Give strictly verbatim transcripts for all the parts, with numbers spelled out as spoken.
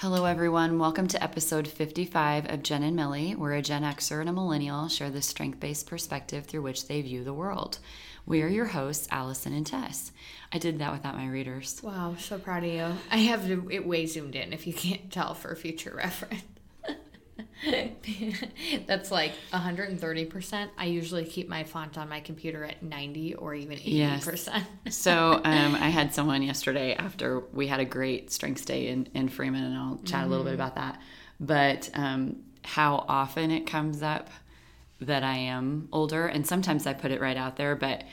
Hello, everyone. Welcome to episode fifty-five of Jen and Millie, where a Gen Xer and a millennial share the strength-based perspective through which they view the world. We are your hosts, Allison and Tess. I did that without my readers. Wow, so proud of you. I have it way zoomed in, if you can't tell, for future reference. That's like one hundred thirty percent. I usually keep my font on my computer at ninety or even eighty percent. Yes. So um, I had someone yesterday after we had a great strengths day in, in Freeman, and I'll chat mm-hmm. a little bit about that. But um, how often it comes up that I am older, and sometimes I put it right out there, but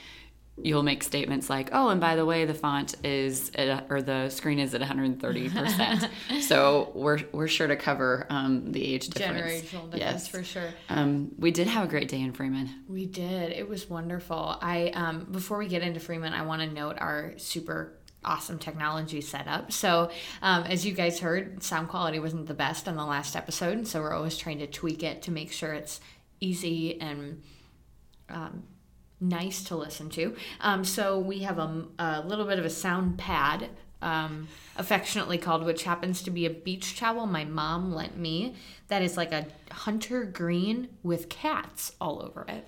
you'll make statements like, oh, and by the way, the font is at, or the screen is at one hundred thirty percent. So we're we're sure to cover um, the age difference. Generational difference, yes. For sure. Um, we did have a great day in Freeman. We did. It was wonderful. I um, before we get into Freeman, I want to note our super awesome technology setup. So um, as you guys heard, sound quality wasn't the best on the last episode, and so we're always trying to tweak it to make sure it's easy and um, nice to listen to. Um, so we have a, a little bit of a sound pad, um, affectionately called, which happens to be a beach towel my mom lent me that is like a hunter green with cats all over it.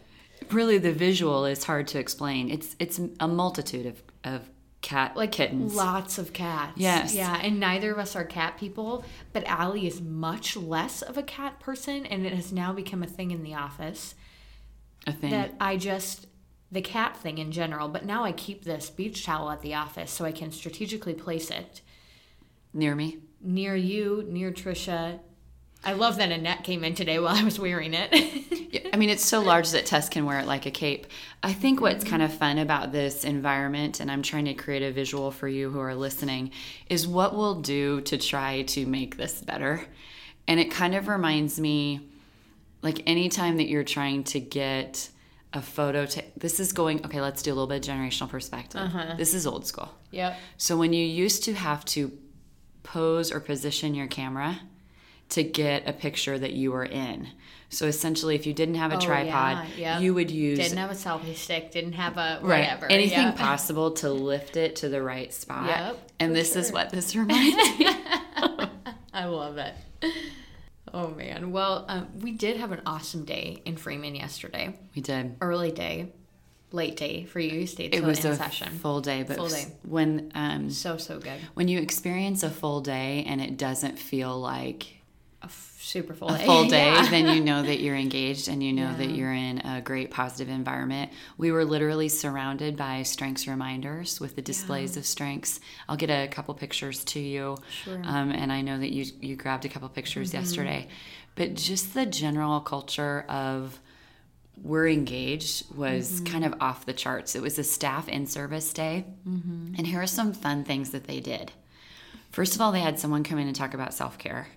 Really, the visual is hard to explain. It's it's a multitude of, of cat, like kittens. Lots of cats. Yes. Yeah, and neither of us are cat people, but Allie is much less of a cat person, and it has now become a thing in the office. A thing. That I just... the cat thing in general, but now I keep this beach towel at the office so I can strategically place it. Near me? Near you, near Trisha. I love that Annette came in today while I was wearing it. Yeah, I mean, it's so large that Tess can wear it like a cape. I think what's kind of fun about this environment, and I'm trying to create a visual for you who are listening, is what we'll do to try to make this better. And it kind of reminds me, like anytime that you're trying to get... a photo t- this is going, okay, let's do a little bit of generational perspective. Uh-huh. This is old school. Yep. So when you used to have to pose or position your camera to get a picture that you were in. So essentially, if you didn't have a oh, tripod, yeah. Yep. You would use... didn't have a selfie stick, didn't have a whatever. Right. Anything yep. possible to lift it to the right spot. Yep. And this sure. is what this reminds me of. I love it. Oh, man. Well, um, we did have an awesome day in Freeman yesterday. We did. Early day. Late day for you. You stayed till in session. It was a session. full day. But full day. When, um, so, so good. When you experience a full day and it doesn't feel like a f- super full a day, full day yeah. then you know that you're engaged and you know yeah. that you're in a great positive environment. We were literally surrounded by strengths reminders with the displays yeah. of strengths. I'll get a couple pictures to you. Sure. Um, and I know that you, you grabbed a couple pictures mm-hmm. yesterday. But just the general culture of we're engaged was mm-hmm. kind of off the charts. It was a staff in-service day. Mm-hmm. And here are some fun things that they did. First of all, they had someone come in and talk about self-care.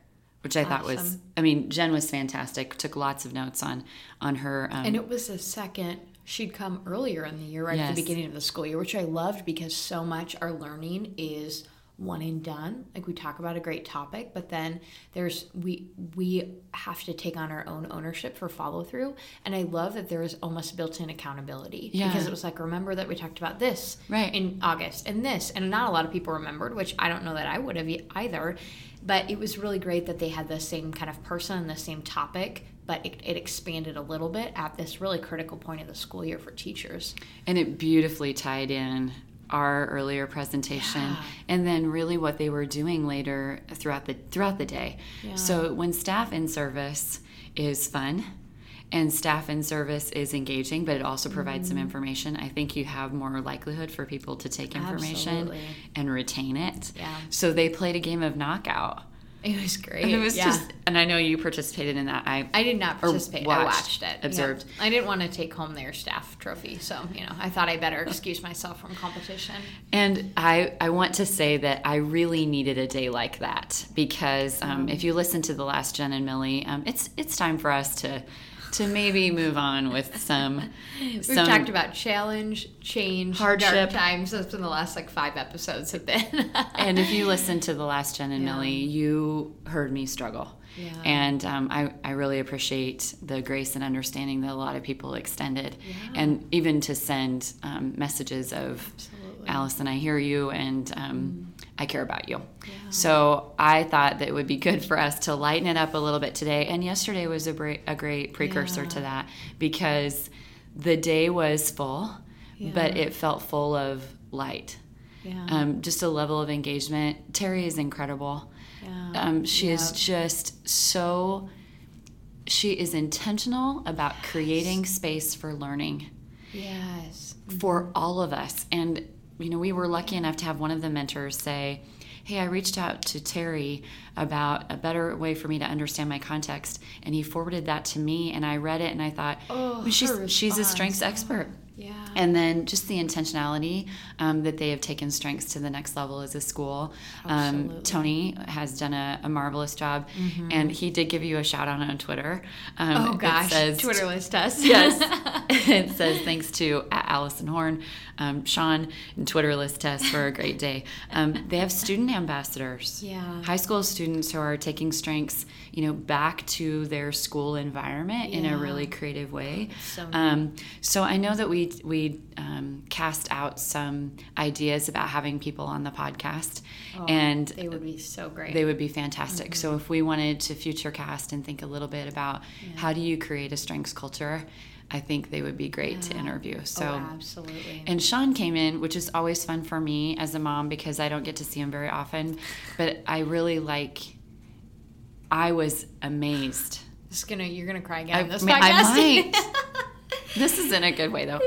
Which I awesome. thought was, I mean, Jen was fantastic. Took lots of notes on on her. Um, and it was the second she'd come earlier in the year, right yes. at the beginning of the school year, which I loved because so much our learning is one and done. Like we talk about a great topic, but then there's we we have to take on our own ownership for follow through. And I love that there was almost built in accountability yeah. because it was like, remember that we talked about this right. in August and this, and not a lot of people remembered, which I don't know that I would have either. But it was really great that they had the same kind of person, the same topic, but it, it expanded a little bit at this really critical point of the school year for teachers. And it beautifully tied in our earlier presentation yeah. and then really what they were doing later throughout the throughout the day. Yeah. So when staff in service is fun and staff in service is engaging, but it also provides mm. some information, I think you have more likelihood for people to take information Absolutely. and retain it. Yeah. So they played a game of knockout. It was great. And it was yeah. just, and I know you participated in that. I I did not participate. Watched, I watched it. Observed. Yeah. I didn't want to take home their staff trophy, so you know, I thought I better excuse myself from competition. And I I want to say that I really needed a day like that because um, if you listen to the last Jen and Millie, um, it's it's time for us to. To maybe move on with some. We've some talked about challenge, change, hardship. Dark times. That's been the last like five episodes have been. And if you listened to the last Jen and yeah. Millie, you heard me struggle. Yeah. And um, I, I really appreciate the grace and understanding that a lot of people extended. Yeah. And even to send um, messages of. Absolutely. Allison, I hear you, and um, I care about you. Yeah. So I thought that it would be good for us to lighten it up a little bit today. And yesterday was a, bra- a great precursor yeah. to that, because the day was full, yeah. but it felt full of light. Yeah. Um, just a level of engagement. Terry is incredible. Yeah. Um, she yeah. is just so, she is intentional about yes. creating space for learning. Yes. For all of us. And, you know, we were lucky enough to have one of the mentors say, hey, I reached out to Terry about a better way for me to understand my context. And he forwarded that to me, and I read it, and I thought, oh, well, she's, she's a strengths expert. Yeah. And then just the intentionality um, that they have taken strengths to the next level as a school. Um, Tony has done a, a marvelous job, mm-hmm. and he did give you a shout out on Twitter. Um, oh gosh, it says, Twitter list us. Yes, it says thanks to Allison Horn, um, Sean, and Twitter list us for a great day. Um, they have student ambassadors. Yeah. High school students who are taking strengths, you know, back to their school environment yeah. in a really creative way. So, nice. um, so I know that we. We um, cast out some ideas about having people on the podcast, oh, and they would be so great. They would be fantastic. Mm-hmm. So if we wanted to future cast and think a little bit about yeah. how do you create a strengths culture, I think they would be great yeah. to interview. So oh, absolutely. And Sean came in, which is always fun for me as a mom because I don't get to see him very often, but I really like. I was amazed. It's gonna you're gonna cry again. I, in this podcast. I might. This is in a good way, though.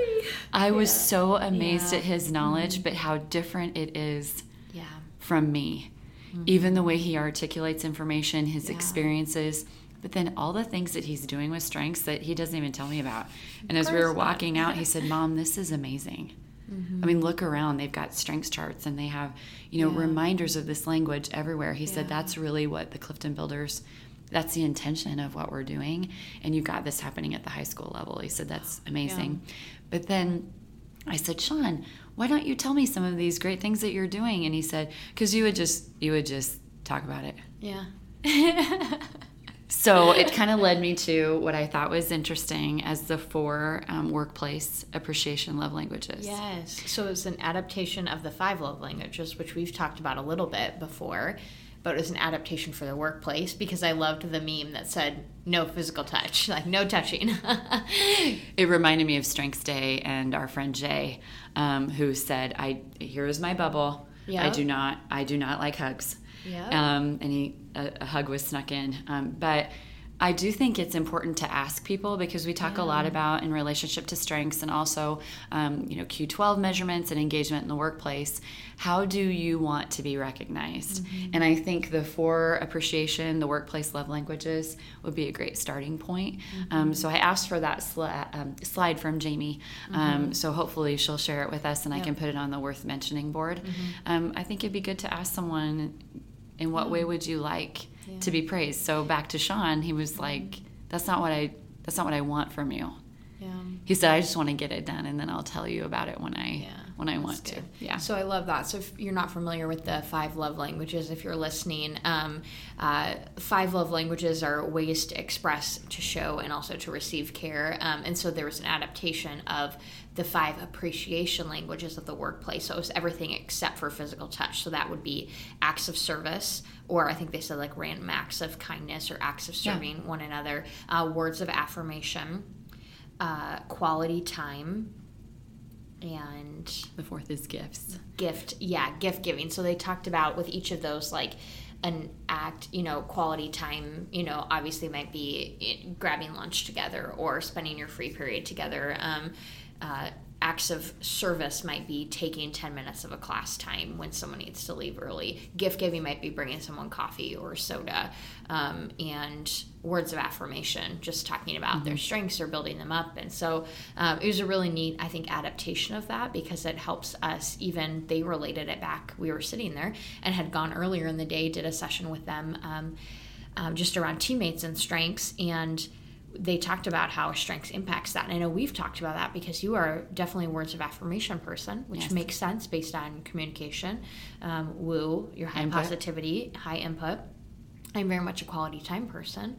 I was yeah. so amazed yeah. at his knowledge, mm-hmm. but how different it is yeah. from me. Mm-hmm. Even the way he articulates information, his yeah. experiences, but then all the things that he's doing with strengths that he doesn't even tell me about. And as we were walking not. out, he said, Mom, this is amazing. Mm-hmm. I mean, look around. They've got strengths charts, and they have, you know, yeah. reminders of this language everywhere. He yeah. said that's really what the Clifton Builders that's the intention of what we're doing, and you've got this happening at the high school level. He said, that's amazing. Yeah. But then I said, Sean, why don't you tell me some of these great things that you're doing? And he said, because you would just you would just talk about it. Yeah. So it kind of led me to what I thought was interesting as the four um, workplace appreciation love languages. Yes. So it's an adaptation of the five love languages, which we've talked about a little bit before. But it was an adaptation for the workplace because I loved the meme that said no physical touch, like no touching. It reminded me of Strengths Day and our friend Jay, um, who said, "I here is my bubble. Yep. I do not, I do not like hugs." Yep. Um, and he, a, a hug was snuck in. Um, but I do think it's important to ask people because we talk yeah. a lot about in relationship to strengths and also, um, you know, Q twelve measurements and engagement in the workplace. How do you want to be recognized? Mm-hmm. And I think the four appreciation, the workplace love languages would be a great starting point. Mm-hmm. Um, so I asked for that sli- um, slide from Jamie. Mm-hmm. Um, so hopefully she'll share it with us and yep. I can put it on the worth mentioning board. Mm-hmm. Um, I think it'd be good to ask someone, in what mm-hmm. way would you like Yeah. to be praised? So back to Sean, he was like, that's not what I that's not what I want from you. Yeah. He said, I just want to get it done and then I'll tell you about it when I yeah, when I want good. to. Yeah. So I love that. So if you're not familiar with the five love languages, if you're listening, um, uh, five love languages are ways to express, to show, and also to receive care. Um, and so there was an adaptation of the five appreciation languages of the workplace. So it was everything except for physical touch. So that would be acts of service, or I think they said like random acts of kindness or acts of serving yeah. one another, uh, words of affirmation, uh, quality time, and the fourth is gifts. Gift, yeah, gift giving. So they talked about with each of those like an act, you know, quality time, you know, obviously might be grabbing lunch together or spending your free period together. Um, Uh, acts of service might be taking ten minutes of a class time when someone needs to leave early. Gift giving might be bringing someone coffee or soda. Um, and words of affirmation, just talking about mm-hmm. their strengths or building them up. And so um, it was a really neat, I think, adaptation of that because it helps us even, they related it back. We were sitting there and had gone earlier in the day, did a session with them um, um, just around teammates and strengths, and they talked about how strengths impacts that. And I know we've talked about that because you are definitely a words of affirmation person, which yes. makes sense based on communication. Um, woo, your high input. Positivity, high input. I'm very much a quality time person.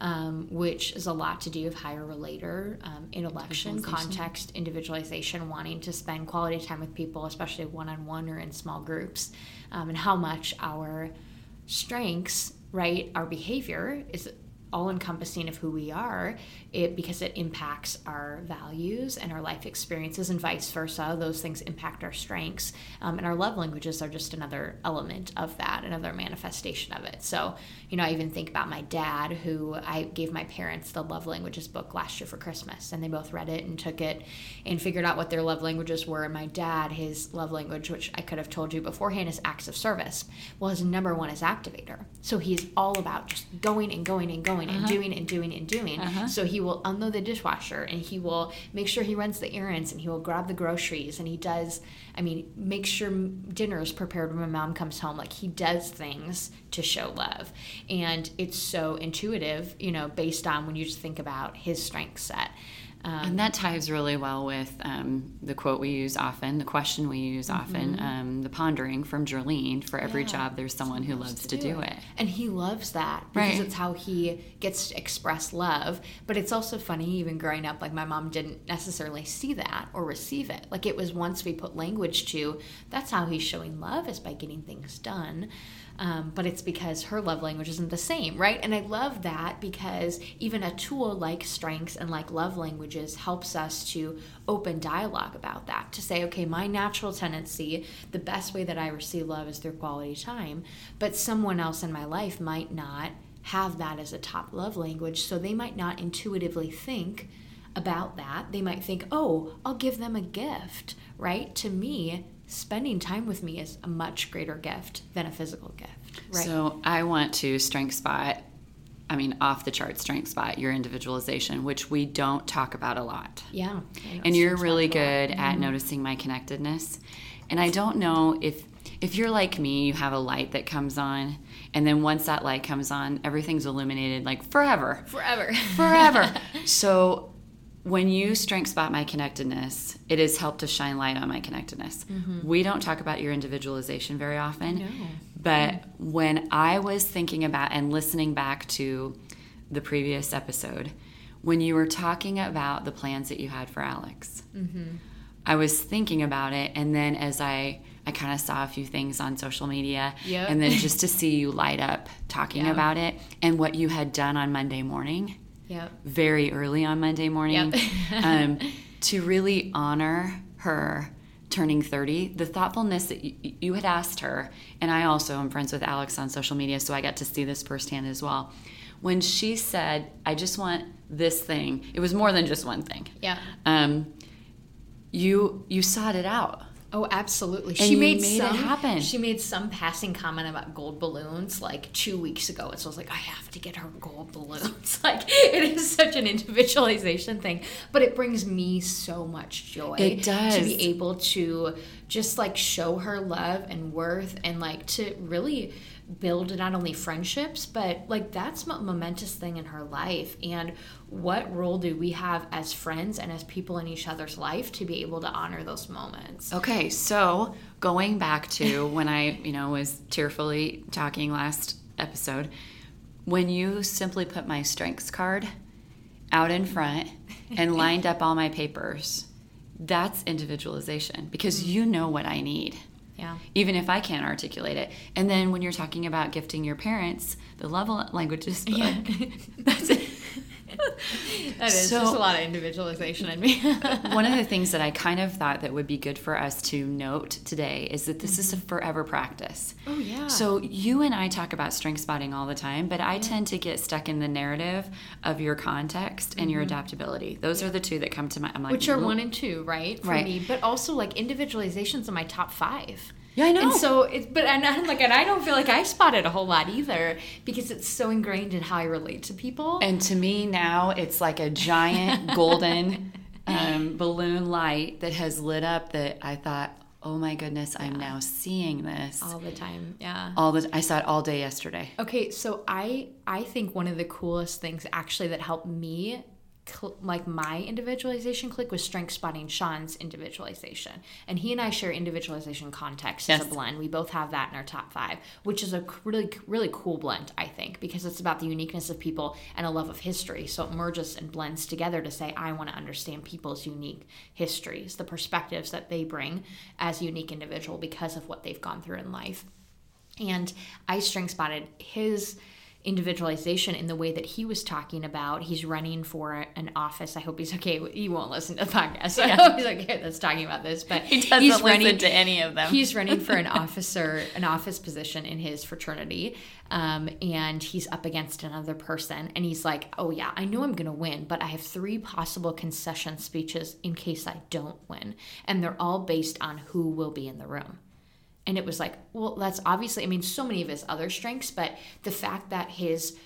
um, which is a lot to do with higher relator, um, intellection, context, individualization, wanting to spend quality time with people, especially one-on-one or in small groups, um, and how much our strengths, right, our behavior is all-encompassing of who we are, it because it impacts our values and our life experiences, and vice versa. Those things impact our strengths, um, and our love languages are just another element of that, another manifestation of it. So, you know, I even think about my dad, who I gave my parents the love languages book last year for Christmas, and they both read it and took it and figured out what their love languages were. And my dad, his love language, which I could have told you beforehand, is acts of service. Well, his number one is activator. So he's all about just going and going and going. And uh-huh. doing and doing and doing. Uh-huh. So he will unload the dishwasher, and he will make sure he runs the errands, and he will grab the groceries, and he does, I mean, make sure dinner is prepared when my mom comes home. Like, he does things to show love. And it's so intuitive, you know, based on when you just think about his strength set. Um, and that ties really well with um, the quote we use often, the question we use mm-hmm. often, um, the pondering from Jolene, for every yeah. job there's someone who loves to, to do it. it. And he loves that because right. it's how he gets to express love. But it's also funny, even growing up, like my mom didn't necessarily see that or receive it. Like, it was once we put language to, that's how he's showing love, is by getting things done. Um, but it's because her love language isn't the same, right? And I love that, because even a tool like strengths and like love languages helps us to open dialogue about that, to say, okay, my natural tendency, the best way that I receive love is through quality time, but someone else in my life might not have that as a top love language, so they might not intuitively think about that. They might think, oh, I'll give them a gift, right? To me, spending time with me is a much greater gift than a physical gift. Right? So I want to strength spot, I mean, off the chart strength spot, your individualization, which we don't talk about a lot. Yeah. And you're really good at mm-hmm. noticing my connectedness. And I don't know if, if you're like me, you have a light that comes on, and then once that light comes on, everything's illuminated like forever. Forever. Forever. So when you strength spot my connectedness, it has helped to shine light on my connectedness. Mm-hmm. We don't talk about your individualization very often. No. But when I was thinking about and listening back to the previous episode, when you were talking about the plans that you had for Alex, mm-hmm. I was thinking about it, and then as I, I kind of saw a few things on social media, yep. and then just to see you light up talking yeah. about it and what you had done on Monday morning. Yep. Very early on Monday morning, yep. um, to really honor her turning thirty, the thoughtfulness that you, you had asked her, and I also am friends with Alex on social media, so I got to see this firsthand as well. When she said, I just want this thing, it was more than just one thing. Yeah. Um, you, you sought it out. Oh, absolutely. And she made, made some, it happen. She made some passing comment about gold balloons like two weeks ago. And so I was like, I have to get her gold balloons. Like, it is such an individualization thing. But it brings me so much joy. It does. To be able to just like show her love and worth, and like to really build not only friendships, but like that's a momentous thing in her life. And what role do we have as friends and as people in each other's life to be able to honor those moments? Okay, so going back to when I, you know, was tearfully talking last episode, when you simply put my strengths card out in front and lined up all my papers, that's individualization, because mm-hmm. you know what I need. Yeah. Even if I can't articulate it. And then when you're talking about gifting your parents the love languages book, yeah. that's it. That is so, just a lot of individualization in me. One of the things that I kind of thought that would be good for us to note today is that this mm-hmm. is a forever practice. Oh, yeah. So you and I talk about strength spotting all the time, but I yeah. tend to get stuck in the narrative of your context mm-hmm. and your adaptability. Those yeah. are the two that come to mind. Like, which are one and two, right? For right. me. But also, like, individualization's in my top five. Yeah, I know. And so, it, but and I'm like, and I don't feel like I spot it a whole lot either, because it's so ingrained in how I relate to people. And to me now, it's like a giant golden um, balloon light that has lit up. That I thought, oh my goodness, yeah. I'm now seeing this all the time. Yeah, all the I saw it all day yesterday. Okay, so I I think one of the coolest things actually that helped me cl- like my individualization click was strength spotting Sean's individualization, and he and I share individualization context yes. as a blend. We both have that in our top five, which is a really really cool blend, I think, because it's about the uniqueness of people and a love of history. So it merges and blends together to say, I want to understand people's unique histories, the perspectives that they bring as a unique individual because of what they've gone through in life. And I strength spotted his individualization in the way that he was talking about. He's running for an office. I hope he's okay. He won't listen to the podcast. I hope he's okay that's talking about this, but he doesn't he's running, listen to any of them. He's running for an officer, an office position in his fraternity. Um, and he's up against another person, and he's like, oh yeah, I know I'm going to win, but I have three possible concession speeches in case I don't win. And they're all based on who will be in the room. And it was like, well, that's obviously, I mean, so many of his other strengths, but the fact that his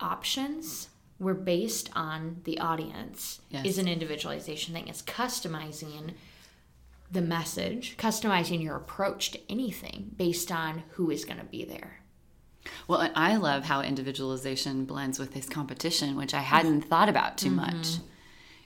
options were based on the audience yes. is an individualization thing. It's customizing the message, customizing your approach to anything based on who is going to be there. Well, and I love how individualization blends with his competition, which I hadn't mm-hmm. thought about too mm-hmm. much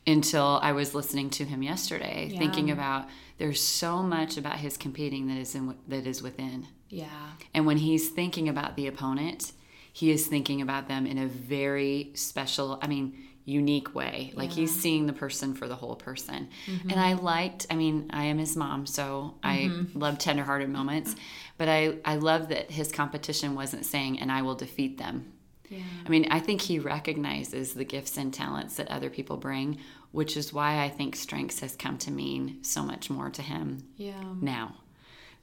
until I was listening to him yesterday, yeah. thinking about there's so much about his competing that is in, that is within. Yeah. And when he's thinking about the opponent, he is thinking about them in a very special, I mean, unique way. Like yeah. he's seeing the person for the whole person. Mm-hmm. And I liked, I mean, I am his mom, so mm-hmm. I love tenderhearted moments. But I, I love that his competition wasn't saying, and I will defeat them. Yeah. I mean, I think he recognizes the gifts and talents that other people bring, which is why I think strengths has come to mean so much more to him yeah. now.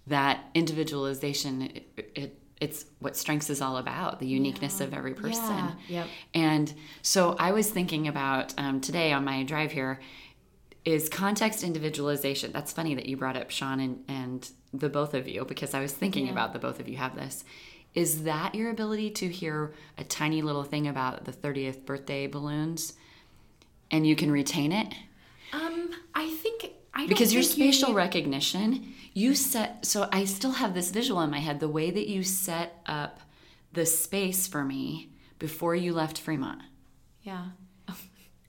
That individualization, it, it, it's what strengths is all about, the uniqueness yeah. of every person. Yeah. Yep. And so I was thinking about um, today on my drive here is context individualization. That's funny that you brought up Sean and, and the both of you, because I was thinking yeah. about the both of you have this. Is that your ability to hear a tiny little thing about the thirtieth birthday balloons and you can retain it? Um, I think I don't because your spatial you... recognition, you set, so I still have this visual in my head, the way that you set up the space for me before you left Fremont. Yeah.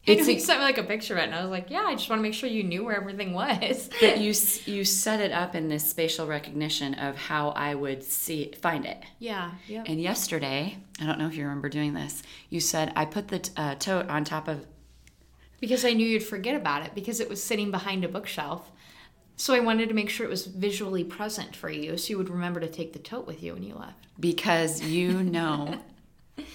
It's, you sent me like a picture of it, and I was like, yeah, I just want to make sure you knew where everything was. That you you set it up in this spatial recognition of how I would see find it. Yeah. Yep. And yesterday, I don't know if you remember doing this, you said, I put the uh, tote on top of... Because I knew you'd forget about it, because it was sitting behind a bookshelf. So I wanted to make sure it was visually present for you, so you would remember to take the tote with you when you left. Because you know...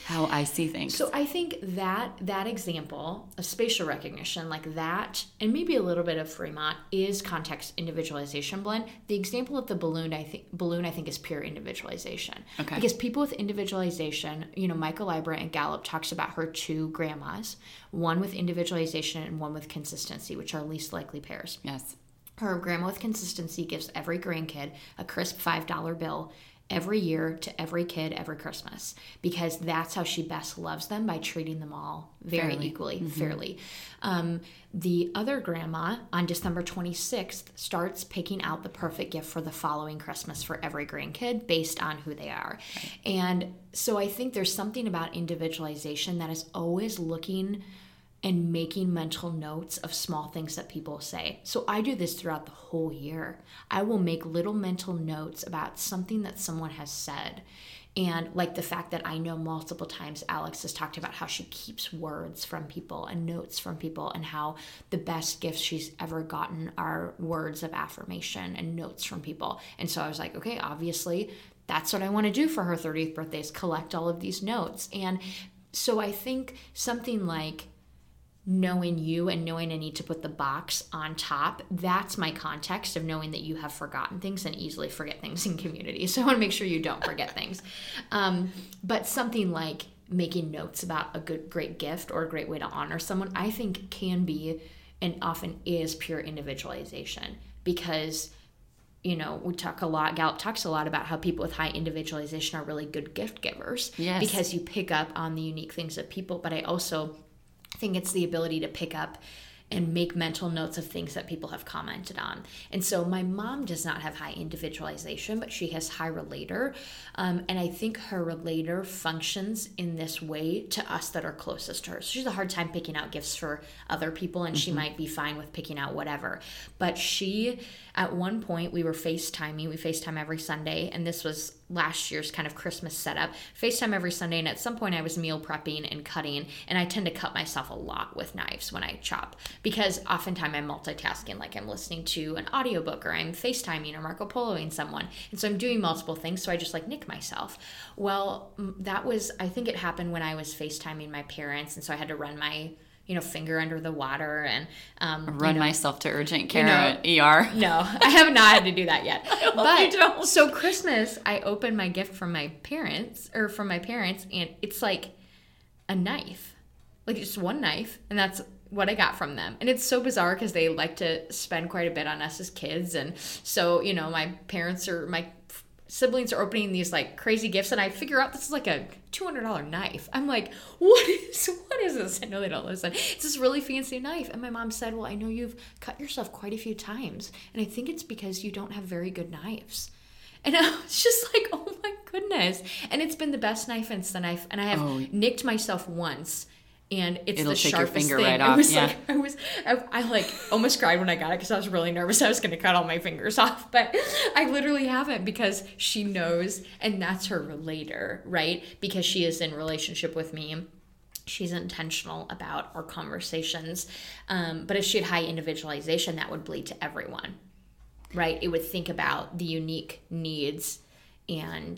how I see things. So I think that that example of spatial recognition, like that, and maybe a little bit of Fremont, is context individualization blend. The example of the balloon, I think, balloon, I think, is pure individualization. Okay. Because people with individualization, you know, Michael Libra and Gallup talks about her two grandmas, one with individualization and one with consistency, which are least likely pairs. Yes. Her grandma with consistency gives every grandkid a crisp five dollar bill every year to every kid every Christmas, because that's how she best loves them, by treating them all very fairly. equally, mm-hmm. fairly. Um, the other grandma on December twenty-sixth starts picking out the perfect gift for the following Christmas for every grandkid based on who they are. Right. And so I think there's something about individualization that is always looking and making mental notes of small things that people say. So I do this throughout the whole year. I will make little mental notes about something that someone has said. And like the fact that I know multiple times Alex has talked about how she keeps words from people and notes from people, and how the best gifts she's ever gotten are words of affirmation and notes from people. And so I was like, okay, obviously that's what I want to do for her thirtieth birthday, is collect all of these notes. And so I think something like knowing you and knowing I need to put the box on top, that's my context of knowing that you have forgotten things and easily forget things in community. So I want to make sure you don't forget things. Um, but something like making notes about a good, great gift or a great way to honor someone, I think can be and often is pure individualization, because you know, we talk a lot, Gallup talks a lot about how people with high individualization are really good gift givers. Yes. Because you pick up on the unique things of people. But I also... I think it's the ability to pick up and make mental notes of things that people have commented on. And so my mom does not have high individualization, but she has high relator. Um, and I think her relator functions in this way to us that are closest to her. So she's a hard time picking out gifts for other people, and mm-hmm. she might be fine with picking out whatever. But she, at one point, we were FaceTiming. We FaceTime every Sunday, and this was last year's kind of Christmas setup. FaceTime every Sunday, and at some point I was meal prepping and cutting, and I tend to cut myself a lot with knives when I chop, because oftentimes I'm multitasking, like I'm listening to an audiobook or I'm FaceTiming or Marco Poloing someone, and so I'm doing multiple things, so I just like nick myself. Well, that was, I think it happened when I was FaceTiming my parents, and so I had to run my you know, finger under the water and um, run you know, myself to urgent care, you know, at E R. No, I have not had to do that yet. I but hope you don't. So Christmas, I opened my gift from my parents or from my parents, and it's like a knife, like just one knife, and that's what I got from them. And it's so bizarre because they like to spend quite a bit on us as kids, and so you know, my parents or my siblings are opening these like crazy gifts, and I figure out this is like a two hundred dollars knife. I'm like, what is what is this? I know they don't listen. It's this really fancy knife. And my mom said, well, I know you've cut yourself quite a few times, and I think it's because you don't have very good knives. And I was just like, oh my goodness. And it's been the best knife since the knife. And I have oh. nicked myself once, and it's It'll the take sharpest your finger thing. Right off. I was yeah. like, I was, I, I like almost cried when I got it because I was really nervous I was going to cut all my fingers off, but I literally haven't, because she knows, and that's her relator, right? Because she is in relationship with me. She's intentional about our conversations. Um, but if she had high individualization, that would bleed to everyone, right? It would think about the unique needs and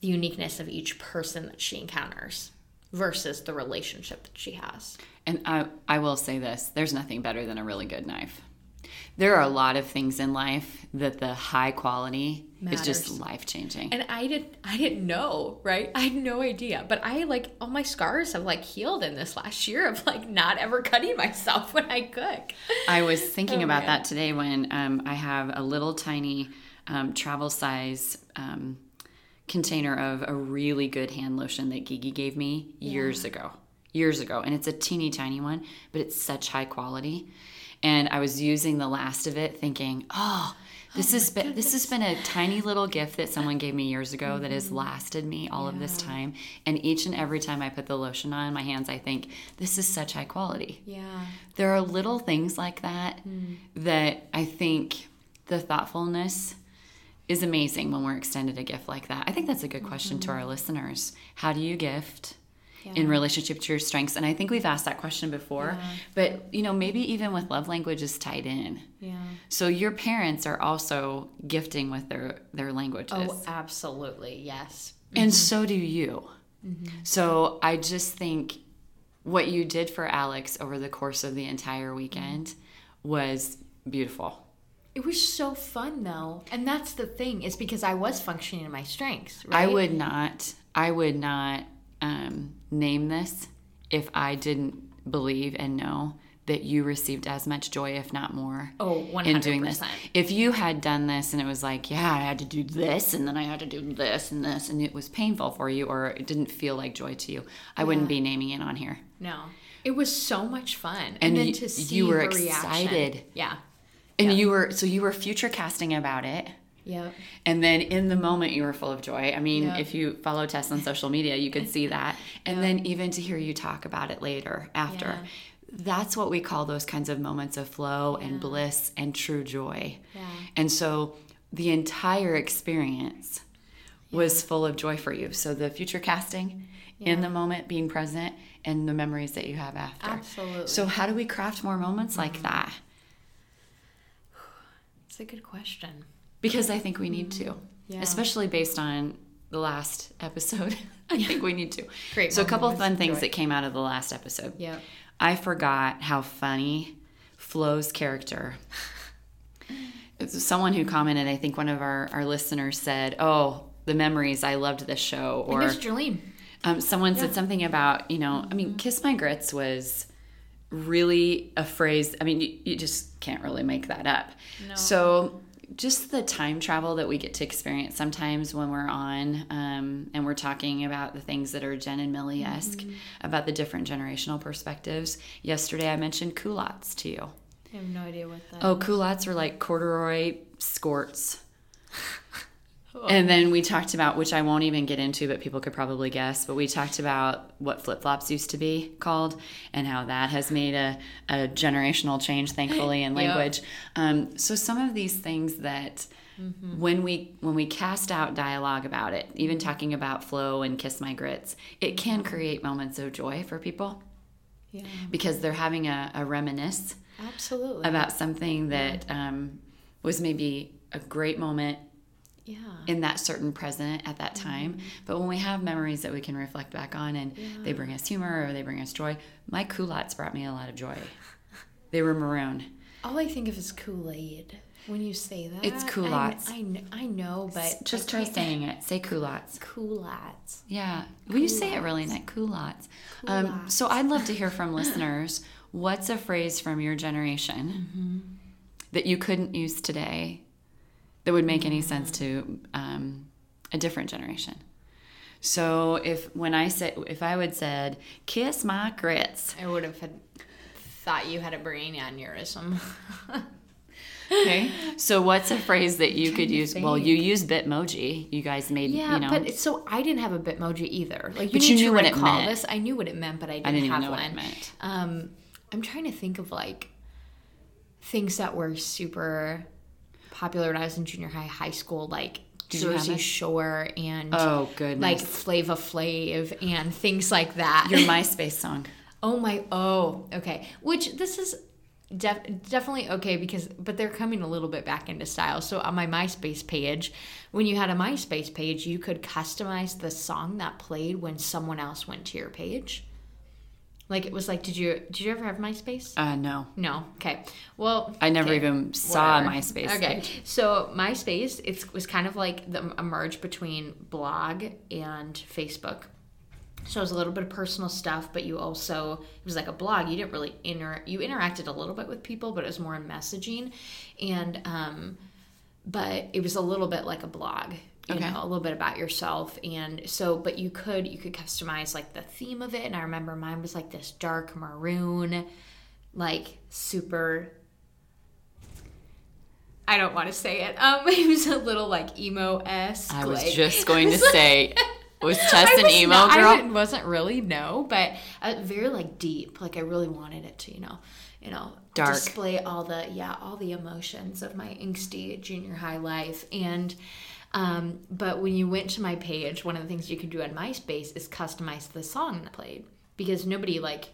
the uniqueness of each person that she encounters, versus the relationship that she has. And I, I will say this, there's nothing better than a really good knife. There are a lot of things in life that the high quality matters. Is just life-changing. And I didn't I didn't know, right? I had no idea. But I, like, all my scars have, like, healed in this last year of, like, not ever cutting myself when I cook. I was thinking oh, about man. that today when um, I have a little tiny um, travel size um container of a really good hand lotion that Gigi gave me yeah. years ago, years ago. And it's a teeny tiny one, but it's such high quality. And I was using the last of it thinking, oh, this oh has been, goodness. this has been a tiny little gift that someone gave me years ago mm-hmm. that has lasted me all yeah. of this time. And each and every time I put the lotion on my hands, I think this is such high quality. Yeah. There are little things like that mm. that I think the thoughtfulness is amazing when we're extended a gift like that. I think that's a good question mm-hmm. to our listeners. How do you gift yeah. in relationship to your strengths? And I think we've asked that question before, yeah. but you know, maybe even with love language is tied in. Yeah. So your parents are also gifting with their, their languages. Oh, absolutely. Yes. Mm-hmm. And so do you. Mm-hmm. So I just think what you did for Alex over the course of the entire weekend was beautiful. It was so fun, though. And that's the thing, is because I was functioning in my strengths, right? I would not, I would not um, name this if I didn't believe and know that you received as much joy, if not more, oh, one hundred percent. In doing this. If you had done this and it was like, yeah, I had to do this, and then I had to do this and this, and it was painful for you, or it didn't feel like joy to you, I yeah. wouldn't be naming it on here. No. It was so much fun. And, and then you, to see you were the excited. Reaction. Yeah. And yep. you were, so you were future casting about it. Yeah. And then in the moment you were full of joy. I mean, yep. if you follow Tess on social media, you could see that. And yep. then even to hear you talk about it later, after. Yeah. That's what we call those kinds of moments of flow yeah. and bliss and true joy. Yeah. And so the entire experience yeah. was full of joy for you. So the future casting, yeah. in the moment, being present, and the memories that you have after. Absolutely. So how do we craft more moments mm-hmm. like that? It's a good question. Because I think we need to, yeah. especially based on the last episode. I think we need to. Great. So a couple of fun things that came out of the last episode. Yeah. I forgot how funny Flo's character. Someone who commented, I think one of our, our listeners said, oh, the memories, I loved this show. Or there's Jolene. Um, someone yeah. said something about, you know, I mean, mm-hmm. Kiss My Grits was really a phrase. I mean, you, you just can't really make that up. No. So just the time travel that we get to experience sometimes when we're on um, and we're talking about the things that are Jen and Millie-esque, mm-hmm. about the different generational perspectives. Yesterday I mentioned culottes to you. I have no idea what that oh, is. Oh, culottes were like corduroy skirts. Oh. And then we talked about, which I won't even get into, but people could probably guess, but we talked about what flip-flops used to be called and how that has made a, a generational change, thankfully, in language. Yep. Um, so some of these things that mm-hmm. when we when we cast out dialogue about it, even talking about flow and kiss my grits, it can create moments of joy for people yeah. because they're having a, a reminisce Absolutely. About something that yeah. um, was maybe a great moment Yeah. in that certain present at that time. Mm-hmm. But when we have memories that we can reflect back on and yeah. they bring us humor or they bring us joy, my culottes brought me a lot of joy. They were maroon. All I think of is Kool-Aid when you say that. It's culottes. I, I, I know, but... Just try saying it. Say culottes. Culottes. Yeah. Culottes. Will you say it really, Nick? Culottes. Culottes. Um, so I'd love to hear from listeners, what's a phrase from your generation mm-hmm. that you couldn't use today that would make any sense to um, a different generation? So if when I said, if I would said, kiss my grits. I would have had, thought you had a brain aneurysm. Okay. So what's a phrase that you could use? Well, you use Bitmoji. You guys made, yeah, you know. Yeah, but it's, so I didn't have a Bitmoji either. Like, you but you knew what it meant. This. I knew what it meant, but I didn't, I didn't have even know one. What it meant. Um, I'm trying to think of like things that were super... popular when I was in junior high, high school, like Jersey Shore and oh goodness, like Flava Flav and things like that. Your MySpace song. Oh my, oh okay. Which this is def- definitely okay because, but they're coming a little bit back into style. So on my MySpace page, when you had a MySpace page, you could customize the song that played when someone else went to your page. Like, it was like, did you did you ever have MySpace? Uh, no. No? Okay. Well... I never okay. even saw Whatever. MySpace. Okay. So, MySpace, it was kind of like the, a merge between blog and Facebook. So, it was a little bit of personal stuff, but you also... It was like a blog. You didn't really... inter You interacted a little bit with people, but it was more in messaging. And, um... But it was a little bit like a blog. You okay. know, a little bit about yourself. And so, but you could, you could customize like the theme of it. And I remember mine was like this dark maroon, like super, I don't want to say it. Um, it was a little like emo-esque. I was like, just going was to like, say, was Tess an emo not, girl? I wasn't really, no, but uh, very like deep. Like I really wanted it to, you know, you know, dark. Display all the, yeah, all the emotions of my angsty junior high life. And, Um, but when you went to my page, one of the things you could do on MySpace is customize the song that played because nobody like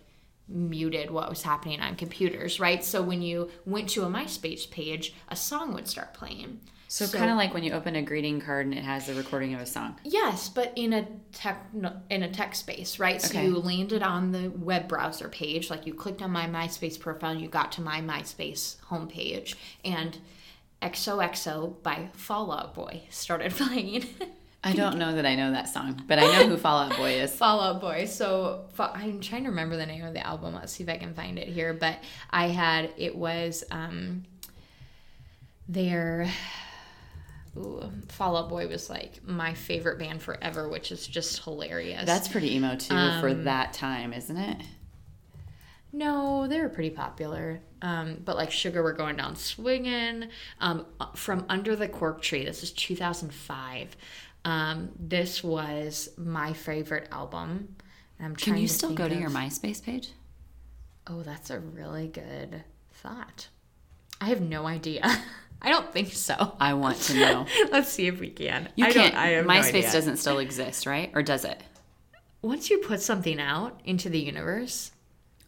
muted what was happening on computers, right? So when you went to a MySpace page, a song would start playing. So, so kind of like when you open a greeting card and it has the recording of a song. Yes, but in a tech in a text space, right? So okay. you landed on the web browser page, like you clicked on my MySpace profile, you got to my MySpace homepage, and X O X O by Fall Out Boy started playing. I don't know that I know that song, but I know who Fall Out Boy is. Fall Out Boy. So I'm trying to remember the name of the album. Let's see if I can find it here. But I had, it was um, their, ooh, Fall Out Boy was like my favorite band forever, which is just hilarious. That's pretty emo too um, for that time, isn't it? No, they were pretty popular. Um, but like Sugar, We're Going Down Swinging. Um, From Under the Cork Tree. This is two thousand five. Um, this was my favorite album. I'm trying Can you to still go of... to your MySpace page? Oh, that's a really good thought. I have no idea. I don't think so. I want to know. Let's see if we can. You I can't. Don't, I have MySpace no idea. Doesn't still exist, right? Or does it? Once you put something out into the universe...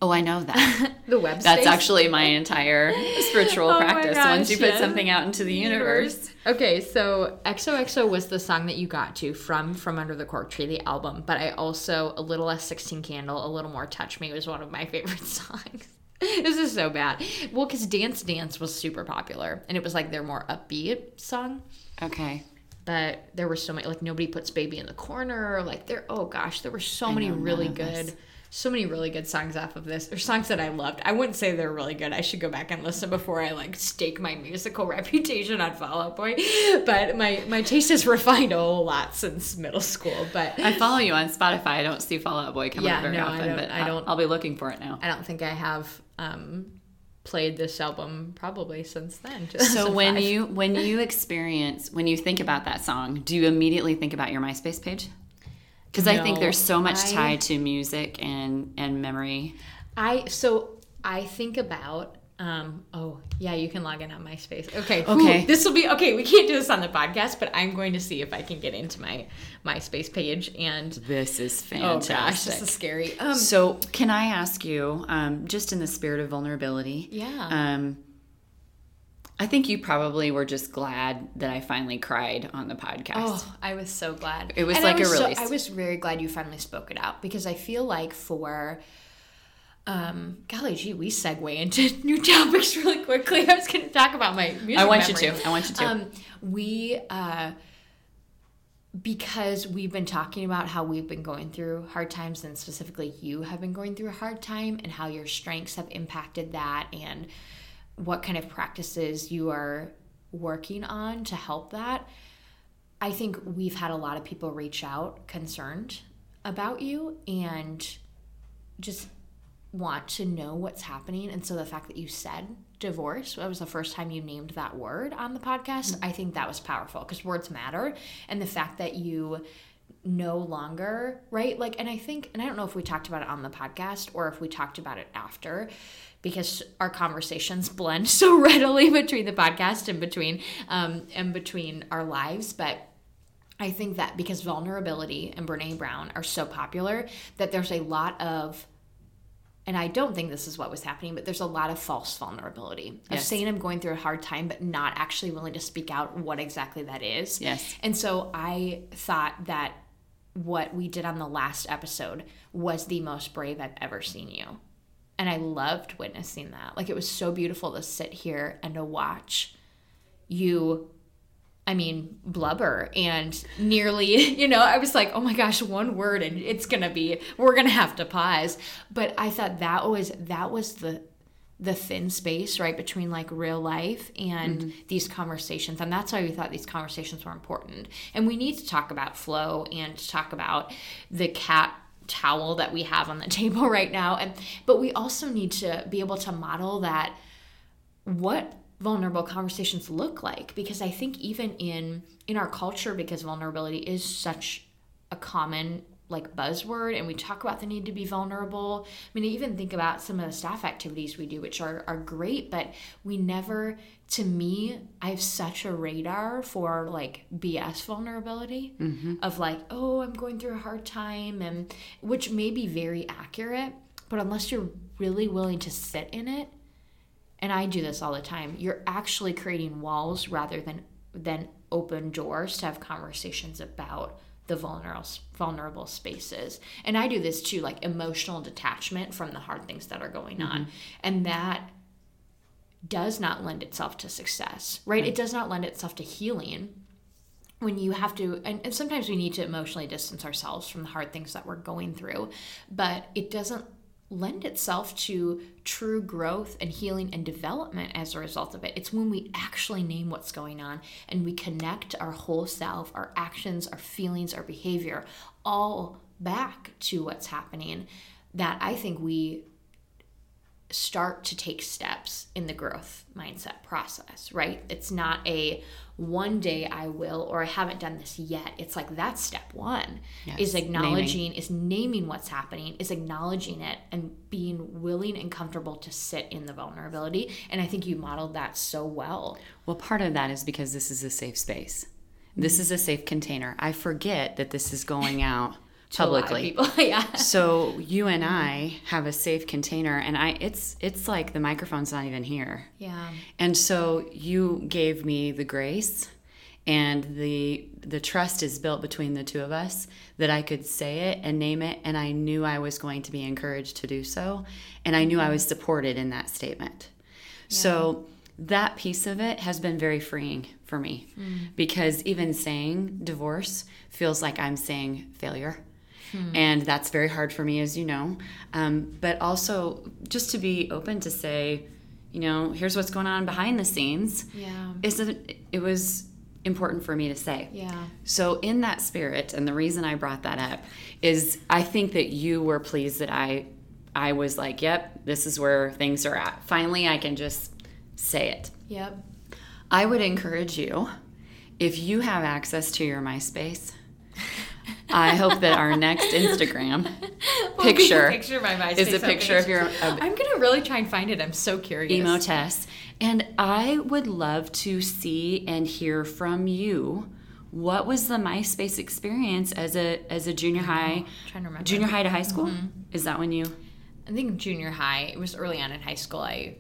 Oh, I know that. The website. That's actually my entire spiritual oh practice. Gosh, Once you yes. put something out into the universe. Okay, so X O X O was the song that you got to from From Under the Cork Tree, the album. But I also, a little less sixteen Candle, a little more Touch Me was one of my favorite songs. This is so bad. Well, because Dance Dance was super popular. And it was like their more upbeat song. Okay. But there were so many, like Nobody Puts Baby in the Corner. Like there, oh gosh, there were so I many really good... This. so many really good songs off of this, or songs that I loved. I wouldn't say they're really good. I should go back and listen before I like stake my musical reputation on Fall Out Boy. But my, my taste has refined a whole lot since middle school. But I follow you on Spotify. I don't see Fall Out Boy come yeah, up very no, often, I but I don't, I'll, I'll be looking for it now. I don't think I have um, played this album probably since then. So when you when you experience when you think about that song, do you immediately think about your MySpace page? Because no, I think there's so much tied I, to music and, and memory. I so I think about, um, oh, yeah, you can log in on MySpace. Okay. Okay. Ooh, this will be, okay, we can't do this on the podcast, but I'm going to see if I can get into my MySpace page. And this is fantastic. Oh, gosh, this is scary. Um, so can I ask you, um, just in the spirit of vulnerability, yeah. Um, I think you probably were just glad that I finally cried on the podcast. Oh, I was so glad. It was and like was a release. So, I was very glad you finally spoke it out, because I feel like for, um, golly gee, we segue into new topics really quickly. I was going to talk about my music I want memory. you to. I want you to. Um, we, uh, because we've been talking about how we've been going through hard times, and specifically you have been going through a hard time and how your strengths have impacted that, and what kind of practices you are working on to help that. I think we've had a lot of people reach out concerned about you and just want to know what's happening. And so the fact that you said divorce, that was the first time you named that word on the podcast, I think that was powerful, because words matter. And the fact that you no longer, right? Like, and I think, and I don't know if we talked about it on the podcast or if we talked about it after, because our conversations blend so readily between the podcast and between um, and between our lives. But I think that because vulnerability and Brene Brown are so popular, that there's a lot of, and I don't think this is what was happening, but there's a lot of false vulnerability. Yes. Of saying I'm going through a hard time, but not actually willing to speak out what exactly that is. Yes. And so I thought that what we did on the last episode was the most brave I've ever seen you. And I loved witnessing that. Like, it was so beautiful to sit here and to watch you, I mean, blubber and nearly, you know, I was like, oh my gosh, one word and it's going to be, we're going to have to pause. But I thought that was, that was the, the thin space, right, between like real life and mm-hmm. these conversations. And that's why we thought these conversations were important. And we need to talk about flow and talk about the cat towel that we have on the table right now. And but we also need to be able to model that, what vulnerable conversations look like, because I think even in in our culture, because vulnerability is such a common like buzzword, and we talk about the need to be vulnerable. I mean, I even think about some of the staff activities we do, which are are great, but we never, to me, I have such a radar for like B S vulnerability, mm-hmm. of like, oh, I'm going through a hard time, and which may be very accurate, but unless you're really willing to sit in it, and I do this all the time, you're actually creating walls rather than than open doors to have conversations about the vulnerable vulnerable spaces. And I do this too, like emotional detachment from the hard things that are going mm-hmm. on. And that does not lend itself to success, right? right? It does not lend itself to healing when you have to, and, and sometimes we need to emotionally distance ourselves from the hard things that we're going through, but it doesn't lend itself to true growth and healing and development as a result of it. It's when we actually name what's going on and we connect our whole self, our actions, our feelings, our behavior, all back to what's happening, that I think we start to take steps in the growth mindset process, right? It's not a one day I will, or I haven't done this yet. It's like, that's step one, yes, is acknowledging, naming. is naming what's happening, is acknowledging it and being willing and comfortable to sit in the vulnerability. And I think you modeled that so well. Well, part of that is because this is a safe space. This mm-hmm. is a safe container. I forget that this is going out publicly. Yeah. So you and I have a safe container, and I it's it's like the microphone's not even here. Yeah. And so you gave me the grace, and the the trust is built between the two of us that I could say it and name it, and I knew I was going to be encouraged to do so, and I knew I was supported in that statement. Yeah. So that piece of it has been very freeing for me, mm. because even saying divorce feels like I'm saying failure. Hmm. And that's very hard for me, as you know. Um, but also just to be open to say, you know, here's what's going on behind the scenes. Yeah. It's a, it was important for me to say. Yeah. So in that spirit, and the reason I brought that up is I think that you were pleased that I I was like, yep, this is where things are at. Finally, I can just say it. Yep. I would encourage you, if you have access to your MySpace, I hope that our next Instagram picture, picture my MySpace is a picture page. Of your... Of, I'm going to really try and find it. I'm so curious. Emo Tess. And I would love to see and hear from you. What was the MySpace experience as a as a junior high, trying to remember. junior high to high school? Mm-hmm. Is that when you... I think junior high. It was early on in high school I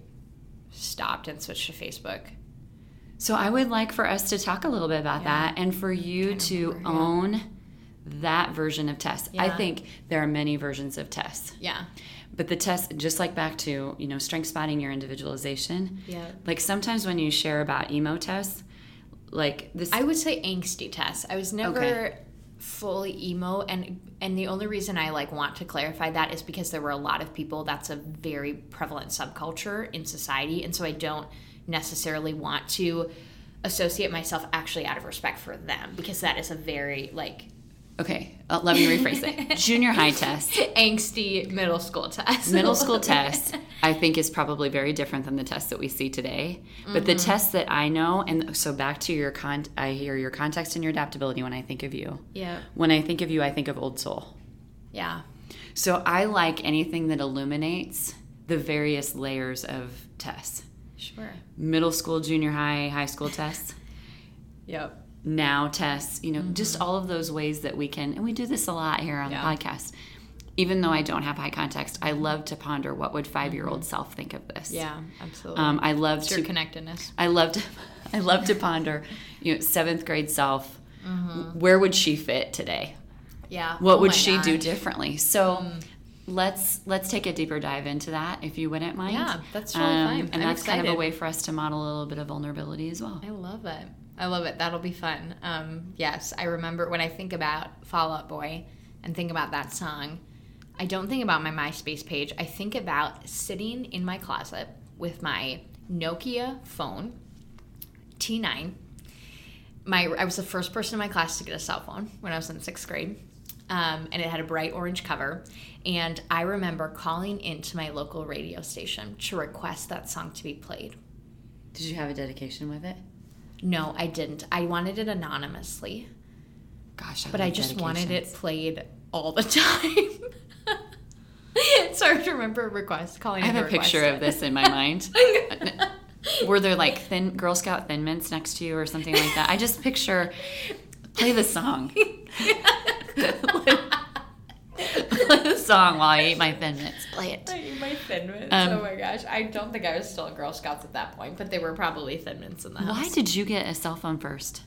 stopped and switched to Facebook. So I would like for us to talk a little bit about yeah. that and for you to remember, own... Yeah. that version of Tess. Yeah. I think there are many versions of Tess. Yeah. But the Tess, just like back to, you know, strength spotting your individualization. Yeah. Like sometimes when you share about emo Tess, like this. I would say angsty Tess. I was never okay. fully emo. And, and the only reason I like want to clarify that is because there were a lot of people, that's a very prevalent subculture in society. And so I don't necessarily want to associate myself actually out of respect for them, because that is a very like... Okay, uh, let me rephrase it. Junior high Tess. Angsty middle school Tess. Middle school Tess, I think, is probably very different than the Tess that we see today. But mm-hmm. the Tess that I know, and so back to your con- I hear your context and your adaptability when I think of you. Yeah. When I think of you, I think of old soul. Yeah. So I like anything that illuminates the various layers of Tess. Sure. Middle school, junior high, high school Tess. Yep. Now Tess, you know, mm-hmm. just all of those ways that we can, and we do this a lot here on yeah. the podcast. Even though I don't have high context, I love to ponder what would five-year-old mm-hmm. self think of this. Yeah, absolutely. Um, I love it's to your connectedness. I love to, I love to ponder, you know, seventh grade self. Mm-hmm. Where would she fit today? Yeah. What oh would she gosh. do differently? So. Mm. Let's let's take a deeper dive into that, if you wouldn't mind. Yeah, that's really um, fine. And I'm that's excited. Kind of a way for us to model a little bit of vulnerability as well. I love it. I love it. That'll be fun. Um, yes, I remember when I think about Fall Out Boy and think about that song, I don't think about my MySpace page. I think about sitting in my closet with my Nokia phone, T nine. My I was the first person in my class to get a cell phone when I was in sixth grade. Um, and it had a bright orange cover. And I remember calling into my local radio station to request that song to be played. Did you have a dedication with it? No, I didn't. I wanted it anonymously. Gosh, I But I just wanted it played all the time. So I remember request calling. I have a picture it. of this in my mind. Were there like thin Girl Scout Thin Mints next to you or something like that? I just picture, play the song. Play the song while I eat my Thin Mints. Play it. I eat my Thin Mints. Um, oh my gosh. I don't think I was still in Girl Scouts at that point, but they were probably Thin Mints in the house. Why did you get a cell phone first?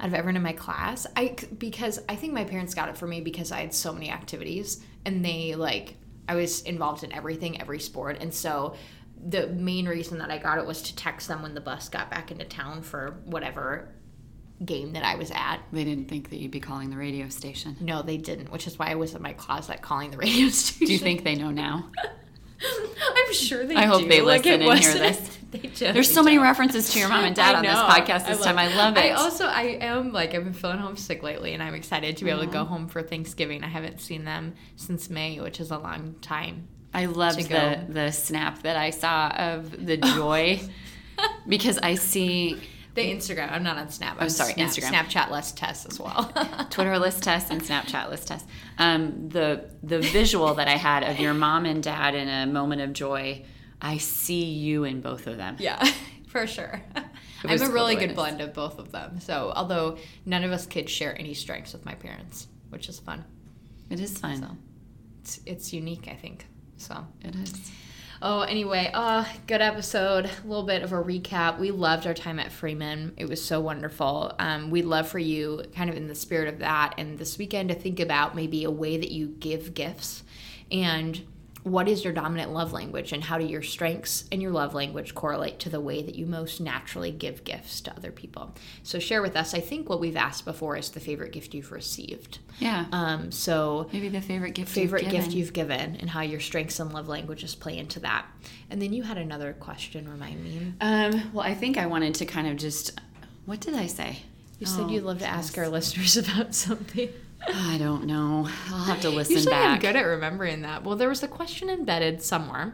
Out of everyone in my class? I, because I think my parents got it for me because I had so many activities, and they, like, I was involved in everything, every sport, and so the main reason that I got it was to text them when the bus got back into town for whatever game that I was at. They didn't think that you'd be calling the radio station. No, they didn't, which is why I was in my closet calling the radio station. Do you think they know now? I'm sure they do. I hope do. they like listen and hear this. They just, There's so don't. many references to your mom and dad on this podcast this I time. I love it. I also, I am, like, I've been feeling homesick lately, and I'm excited to be Aww. able to go home for Thanksgiving. I haven't seen them since May, which is a long time. I loved the, the snap that I saw of the joy, because I see... The Instagram. I'm not on Snap. I'm oh, sorry, Snap, Instagram. Snapchat list Tess as well. Twitter list Tess and Snapchat list Tess. Um, the the visual that I had of your mom and dad in a moment of joy, I see you in both of them. Yeah, for sure. I'm a really good blend of both of them. So, although none of us kids share any strengths with my parents, which is fun. It is fun. So, it's, it's unique, I think. So it is. Oh, anyway, oh, good episode. A little bit of a recap. We loved our time at Freeman. It was so wonderful. Um, we'd love for you, kind of in the spirit of that, and this weekend to think about maybe a way that you give gifts and what is your dominant love language, and how do your strengths and your love language correlate to the way that you most naturally give gifts to other people? So share with us, I think what we've asked before is the favorite gift you've received. Yeah. Um. So maybe the favorite gift favorite you've given. gift you've given, and how your strengths and love languages play into that. And then you had another question, remind me. Um. Well, I think I wanted to kind of just, what did I say? You oh, said you'd love to yes. ask our listeners about something. I don't know. I'll have to listen Usually back. I'm good at remembering that. Well, there was a question embedded somewhere.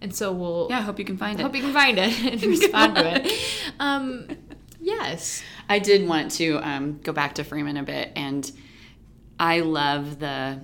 And so we'll... Yeah, I hope you can find I it. hope you can find it and respond to it. Um, yes. I did want to um, go back to Freeman a bit. And I love the...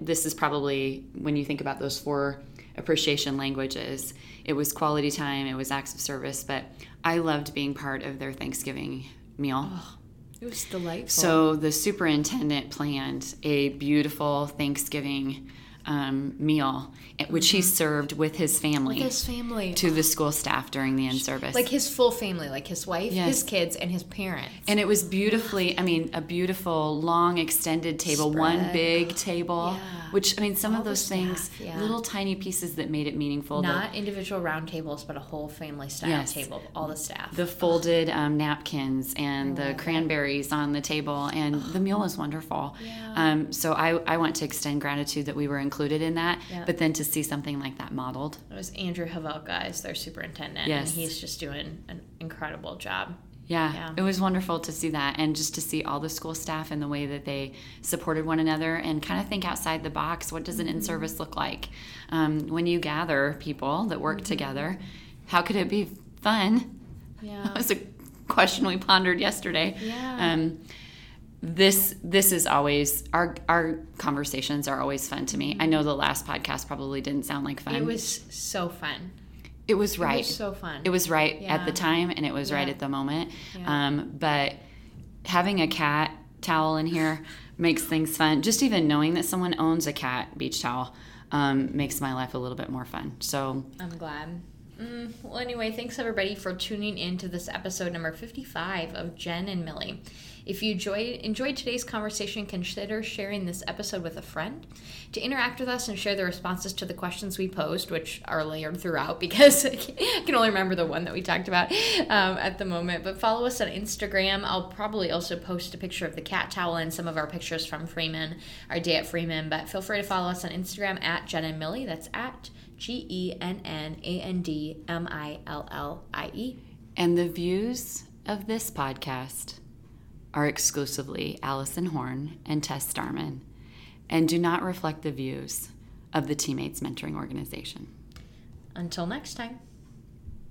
This is probably, when you think about those four appreciation languages, it was quality time, it was acts of service, but I loved being part of their Thanksgiving meal. Oh. It was delightful. So the superintendent planned a beautiful Thanksgiving um, meal, which mm-hmm. he served with his family. With his family. To the school staff during the in-service. Like his full family, like his wife, yes. his kids, and his parents. And it was beautifully, I mean, a beautiful, long, extended table, Spread. one big table, yeah. which, I mean, some All of those staff, things, yeah. little tiny pieces that made it meaningful. Not the, individual round tables, but a whole family-style yes. table, all the staff. The folded um, napkins and oh, the cranberry on the table, and oh. the meal is wonderful. Yeah. Um, so I, I want to extend gratitude that we were included in that, yeah. but then to see something like that modeled. It was Andrew Havelka as their superintendent, yes. and he's just doing an incredible job. Yeah, yeah, it was wonderful to see that, and just to see all the school staff and the way that they supported one another, and kind of think outside the box. What does an mm-hmm. in-service look like? Um, when you gather people that work mm-hmm. together, how could it be fun? Yeah. That was a question we pondered yesterday. Yeah. Um, this this is always our our conversations are always fun to me. I know the last podcast probably didn't sound like fun. It was so fun. It was right. It was so fun. It was right yeah. at the time, and it was yeah. right at the moment. Yeah. Um, but having a cat towel in here makes things fun. Just even knowing that someone owns a cat beach towel um, makes my life a little bit more fun. So I'm glad. Mm, well, anyway, thanks everybody for tuning in to this episode number fifty-five of Jen and Millie. If you enjoyed, enjoyed today's conversation, consider sharing this episode with a friend. To interact with us and share the responses to the questions we posed, which are layered throughout because I can only remember the one that we talked about um, at the moment. But follow us on Instagram. I'll probably also post a picture of the cat towel and some of our pictures from Freeman, our day at Freeman. But feel free to follow us on Instagram at Jen and Millie. That's at G E N N A N D M I L L I E. And the views of this podcast are exclusively Allison Horn and Tess Starman, and do not reflect the views of the Teammates Mentoring Organization. Until next time.